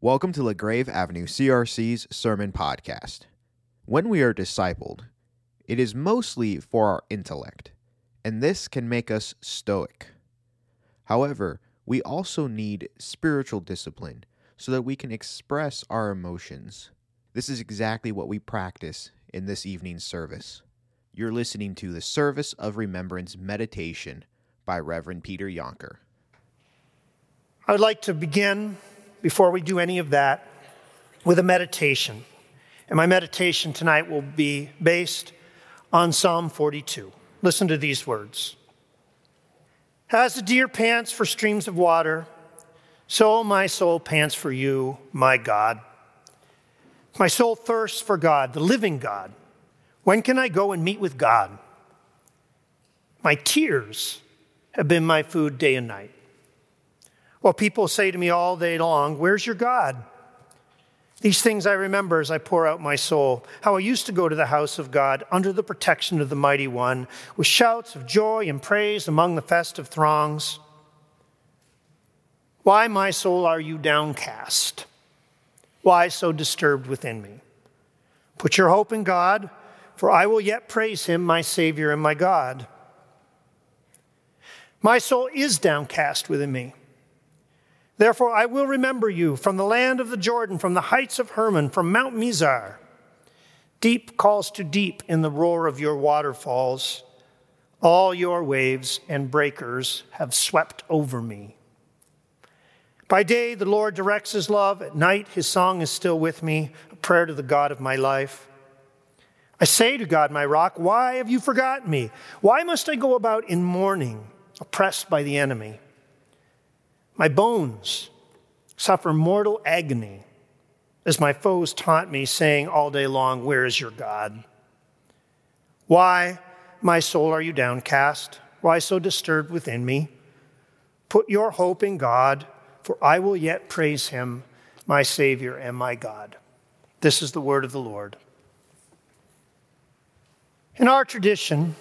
Welcome to LaGrave Avenue CRC's Sermon Podcast. When we are discipled, it is mostly for our intellect, and this can make us stoic. However, we also need spiritual discipline so that we can express our emotions. This is exactly what we practice in this evening's service. You're listening to the Service of Remembrance Meditation by Reverend Peter Yonker. I would like to begin, before we do any of that, with a meditation. And my meditation tonight will be based on Psalm 42. Listen to these words. As the deer pants for streams of water, so my soul pants for you, my God. My soul thirsts for God, the living God. When can I go and meet with God? My tears have been my food day and night. Well, people say to me all day long, where's your God? These things I remember as I pour out my soul, how I used to go to the house of God under the protection of the Mighty One, with shouts of joy and praise among the festive throngs. Why, my soul, are you downcast? Why so disturbed within me? Put your hope in God, for I will yet praise him, my Savior and my God. My soul is downcast within me. Therefore, I will remember you from the land of the Jordan, from the heights of Hermon, from Mount Mizar. Deep calls to deep in the roar of your waterfalls. All your waves and breakers have swept over me. By day, the Lord directs his love. At night, his song is still with me, a prayer to the God of my life. I say to God, my rock, why have you forgotten me? Why must I go about in mourning, oppressed by the enemy? My bones suffer mortal agony as my foes taunt me, saying all day long, where is your God? Why, my soul, are you downcast? Why so disturbed within me? Put your hope in God, for I will yet praise him, my Savior and my God. This is the word of the Lord. In our tradition,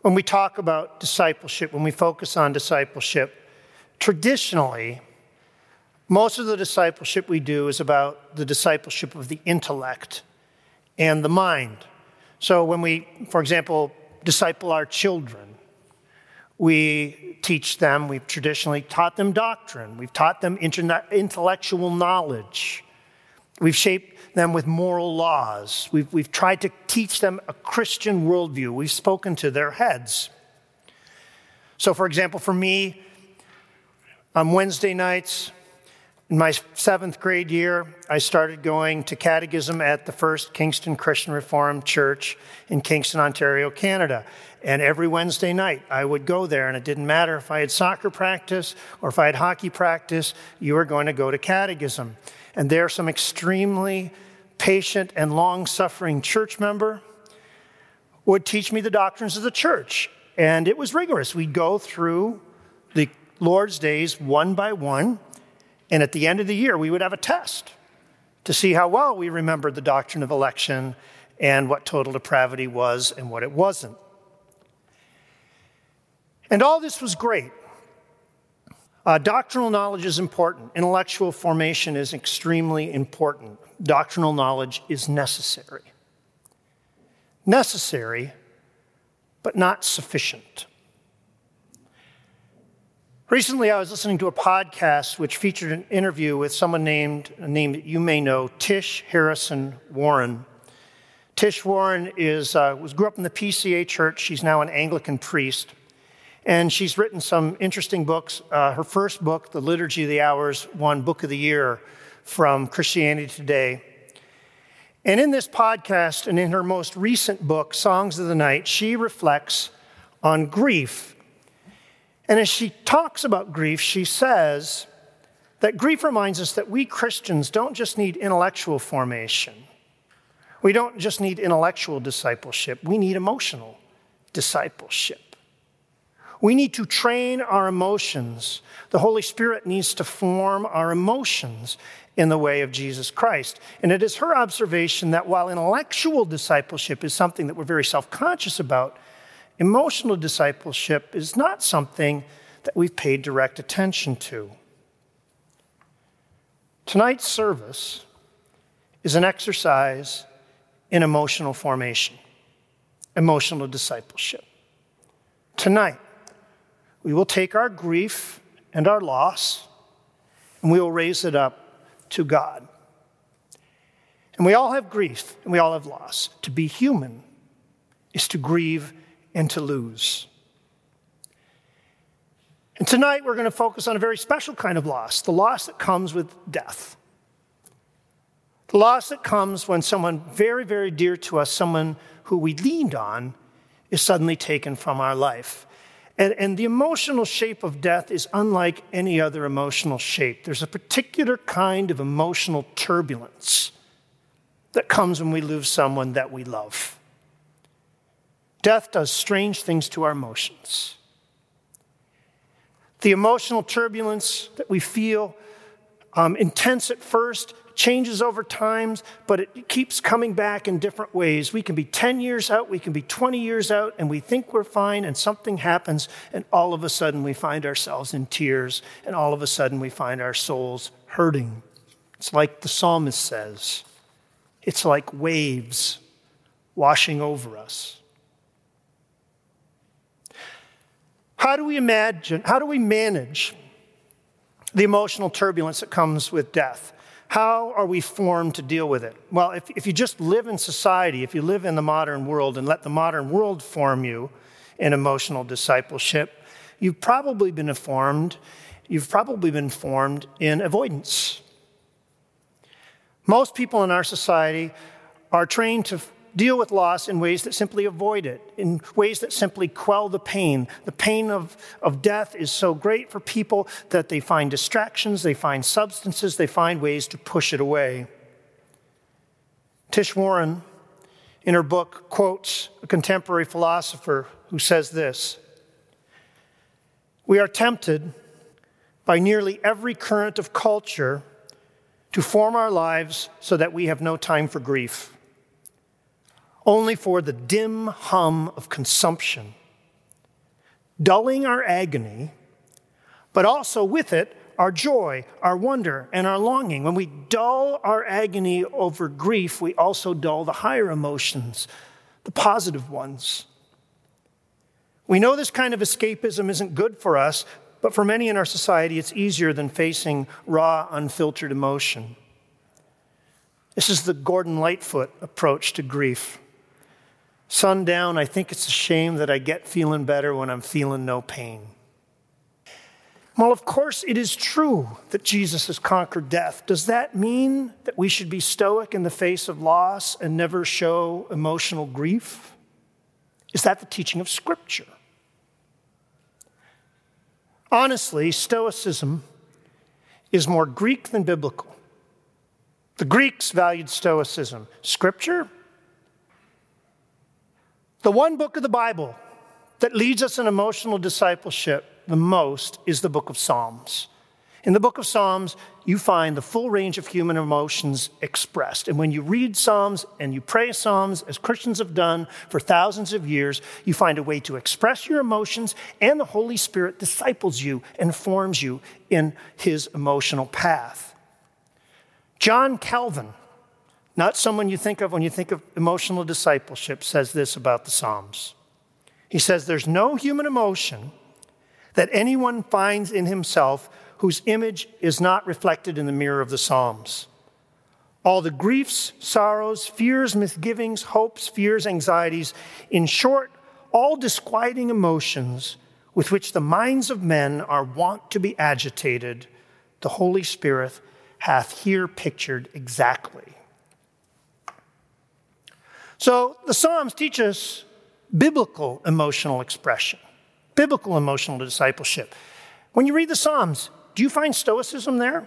when we talk about discipleship, when we focus on discipleship, traditionally, most of the discipleship we do is about the discipleship of the intellect and the mind. So when we, for example, disciple our children, we teach them, we've traditionally taught them doctrine, we've taught them intellectual knowledge, we've shaped them with moral laws, we've tried to teach them a Christian worldview, we've spoken to their heads. So for example, for me, on Wednesday nights, in my 7th grade year, I started going to catechism at the First Kingston Christian Reformed Church in Kingston, Ontario, Canada. And every Wednesday night, I would go there, and it didn't matter if I had soccer practice or if I had hockey practice, you were going to go to catechism. And there's some extremely patient and long-suffering church member would teach me the doctrines of the church. And it was rigorous. We'd go through the Lord's days one by one, and at the end of the year we would have a test to see how well we remembered the doctrine of election and what total depravity was and what it wasn't. And all this was great. Doctrinal knowledge is important. Intellectual formation is extremely important. Doctrinal knowledge is necessary. Necessary, but not sufficient. Recently, I was listening to a podcast which featured an interview with someone named, a name that you may know, Tish Harrison Warren. Tish Warren grew up in the PCA Church. She's now an Anglican priest, and she's written some interesting books. Her first book, The Liturgy of the Hours, won Book of the Year from Christianity Today. And in this podcast and in her most recent book, Songs of the Night, she reflects on grief. And as she talks about grief, she says that grief reminds us that we Christians don't just need intellectual formation. We don't just need intellectual discipleship. We need emotional discipleship. We need to train our emotions. The Holy Spirit needs to form our emotions in the way of Jesus Christ. And it is her observation that while intellectual discipleship is something that we're very self-conscious about, emotional discipleship is not something that we've paid direct attention to. Tonight's service is an exercise in emotional formation, emotional discipleship. Tonight, we will take our grief and our loss, and we will raise it up to God. And we all have grief, and we all have loss. To be human is to grieve and to lose. And tonight, we're going to focus on a very special kind of loss, the loss that comes with death. The loss that comes when someone very, very dear to us, someone who we leaned on, is suddenly taken from our life. And the emotional shape of death is unlike any other emotional shape. There's a particular kind of emotional turbulence that comes when we lose someone that we love. Death does strange things to our emotions. The emotional turbulence that we feel, intense at first, changes over time, but it keeps coming back in different ways. We can be 10 years out, we can be 20 years out, and we think we're fine, and something happens, and all of a sudden we find ourselves in tears, and all of a sudden we find our souls hurting. It's like the psalmist says. It's like waves washing over us. How do we manage the emotional turbulence that comes with death? How are we formed to deal with it? Well, if you just live in society, if you live in the modern world and let the modern world form you in emotional discipleship, you've probably been formed in avoidance. Most people in our society are trained to deal with loss in ways that simply avoid it, in ways that simply quell the pain. The pain of death is so great for people that they find distractions, they find substances, they find ways to push it away. Tish Warren, in her book, quotes a contemporary philosopher who says this: "We are tempted by nearly every current of culture to form our lives so that we have no time for grief, only for the dim hum of consumption, dulling our agony, but also with it our joy, our wonder, and our longing. When we dull our agony over grief, we also dull the higher emotions, the positive ones. We know this kind of escapism isn't good for us, but for many in our society, it's easier than facing raw, unfiltered emotion." This is the Gordon Lightfoot approach to grief. "Sundown, I think it's a shame that I get feeling better when I'm feeling no pain." Well, of course it is true that Jesus has conquered death. Does that mean that we should be stoic in the face of loss and never show emotional grief? Is that the teaching of Scripture? Honestly, Stoicism is more Greek than biblical. The Greeks valued Stoicism. Scripture? The one book of the Bible that leads us in emotional discipleship the most is the book of Psalms. In the book of Psalms, you find the full range of human emotions expressed. And when you read Psalms and you pray Psalms, as Christians have done for thousands of years, you find a way to express your emotions, and the Holy Spirit disciples you and forms you in his emotional path. John Calvin, not someone you think of when you think of emotional discipleship, says this about the Psalms. He says, "There's no human emotion that anyone finds in himself whose image is not reflected in the mirror of the Psalms. All the griefs, sorrows, fears, misgivings, hopes, fears, anxieties, in short, all disquieting emotions with which the minds of men are wont to be agitated, the Holy Spirit hath here pictured exactly." So the Psalms teach us biblical emotional expression, biblical emotional discipleship. When you read the Psalms, do you find Stoicism there?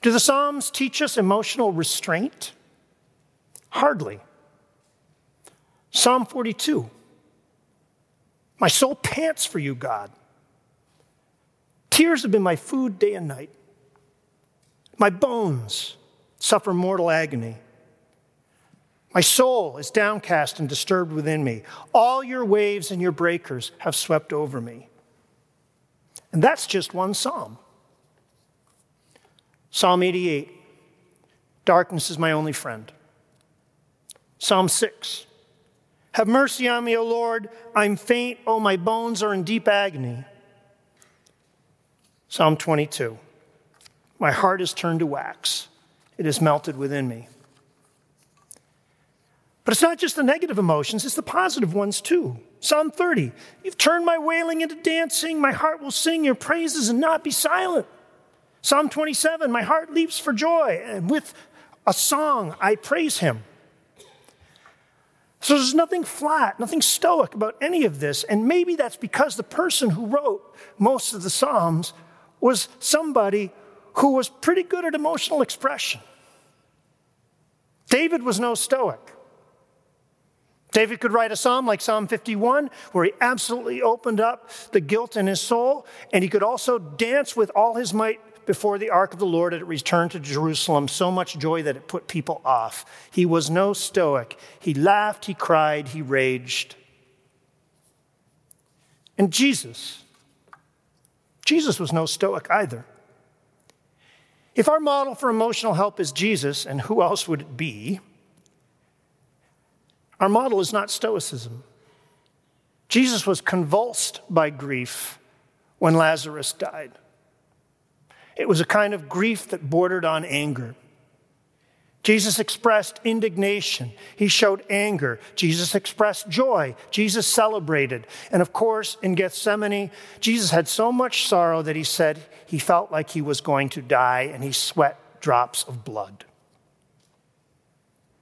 Do the Psalms teach us emotional restraint? Hardly. Psalm 42, "My soul pants for you, God. Tears have been my food day and night. My bones suffer mortal agony. My soul is downcast and disturbed within me. All your waves and your breakers have swept over me." And that's just one psalm. Psalm 88, darkness is my only friend. Psalm 6, have mercy on me, O Lord, I'm faint, O my bones are in deep agony. Psalm 22, my heart is turned to wax, it is melted within me. But it's not just the negative emotions, it's the positive ones too. Psalm 30, you've turned my wailing into dancing, my heart will sing your praises and not be silent. Psalm 27, my heart leaps for joy, and with a song I praise him. So there's nothing flat, nothing stoic about any of this, and maybe that's because the person who wrote most of the Psalms was somebody who was pretty good at emotional expression. David was no stoic. David could write a psalm like Psalm 51, where he absolutely opened up the guilt in his soul, and he could also dance with all his might before the ark of the Lord, and it returned to Jerusalem, so much joy that it put people off. He was no stoic. He laughed, he cried, he raged. And Jesus was no stoic either. If our model for emotional help is Jesus, and who else would it be? Our model is not stoicism. Jesus was convulsed by grief when Lazarus died. It was a kind of grief that bordered on anger. Jesus expressed indignation. He showed anger. Jesus expressed joy. Jesus celebrated. And of course, in Gethsemane, Jesus had so much sorrow that he said he felt like he was going to die, and he sweat drops of blood.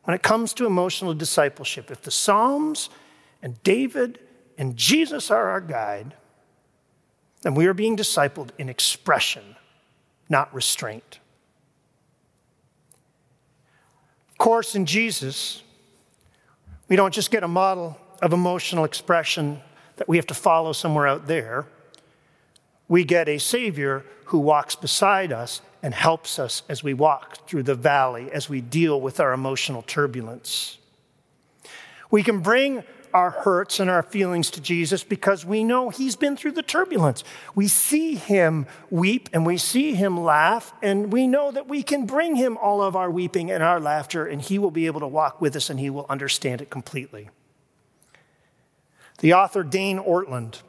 When it comes to emotional discipleship, if the Psalms and David and Jesus are our guide, then we are being discipled in expression, not restraint. Of course, in Jesus, we don't just get a model of emotional expression that we have to follow somewhere out there. We get a Savior who walks beside us and helps us as we walk through the valley, as we deal with our emotional turbulence. We can bring our hurts and our feelings to Jesus because we know he's been through the turbulence. We see him weep and we see him laugh, and we know that we can bring him all of our weeping and our laughter, and he will be able to walk with us and he will understand it completely. The author Dane Ortland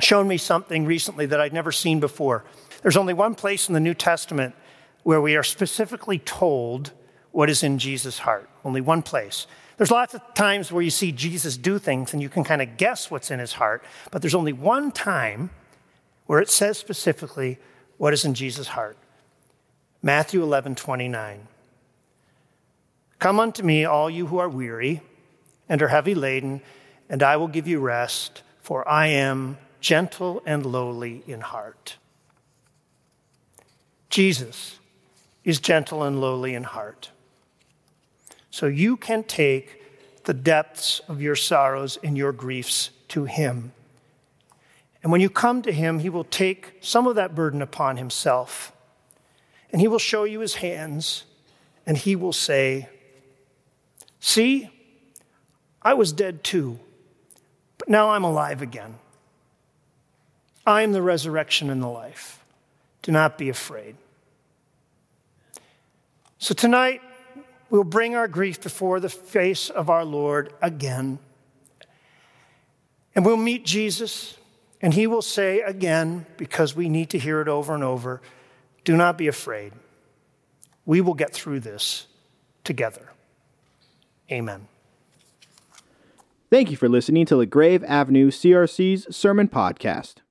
showed me something recently that I'd never seen before. There's only one place in the New Testament where we are specifically told what is in Jesus' heart. Only one place. There's lots of times where you see Jesus do things and you can kind of guess what's in his heart, but there's only one time where it says specifically what is in Jesus' heart. Matthew 11:29. Come unto me, all you who are weary and are heavy laden, and I will give you rest, for I am gentle and lowly in heart. Jesus is gentle and lowly in heart. So you can take the depths of your sorrows and your griefs to him. And when you come to him, he will take some of that burden upon himself. And he will show you his hands, and he will say, see, I was dead too, but now I'm alive again. I am the resurrection and the life. Do not be afraid. So tonight, we'll bring our grief before the face of our Lord again. And we'll meet Jesus, and he will say again, because we need to hear it over and over, do not be afraid. We will get through this together. Amen. Thank you for listening to LaGrave Avenue CRC's Sermon Podcast.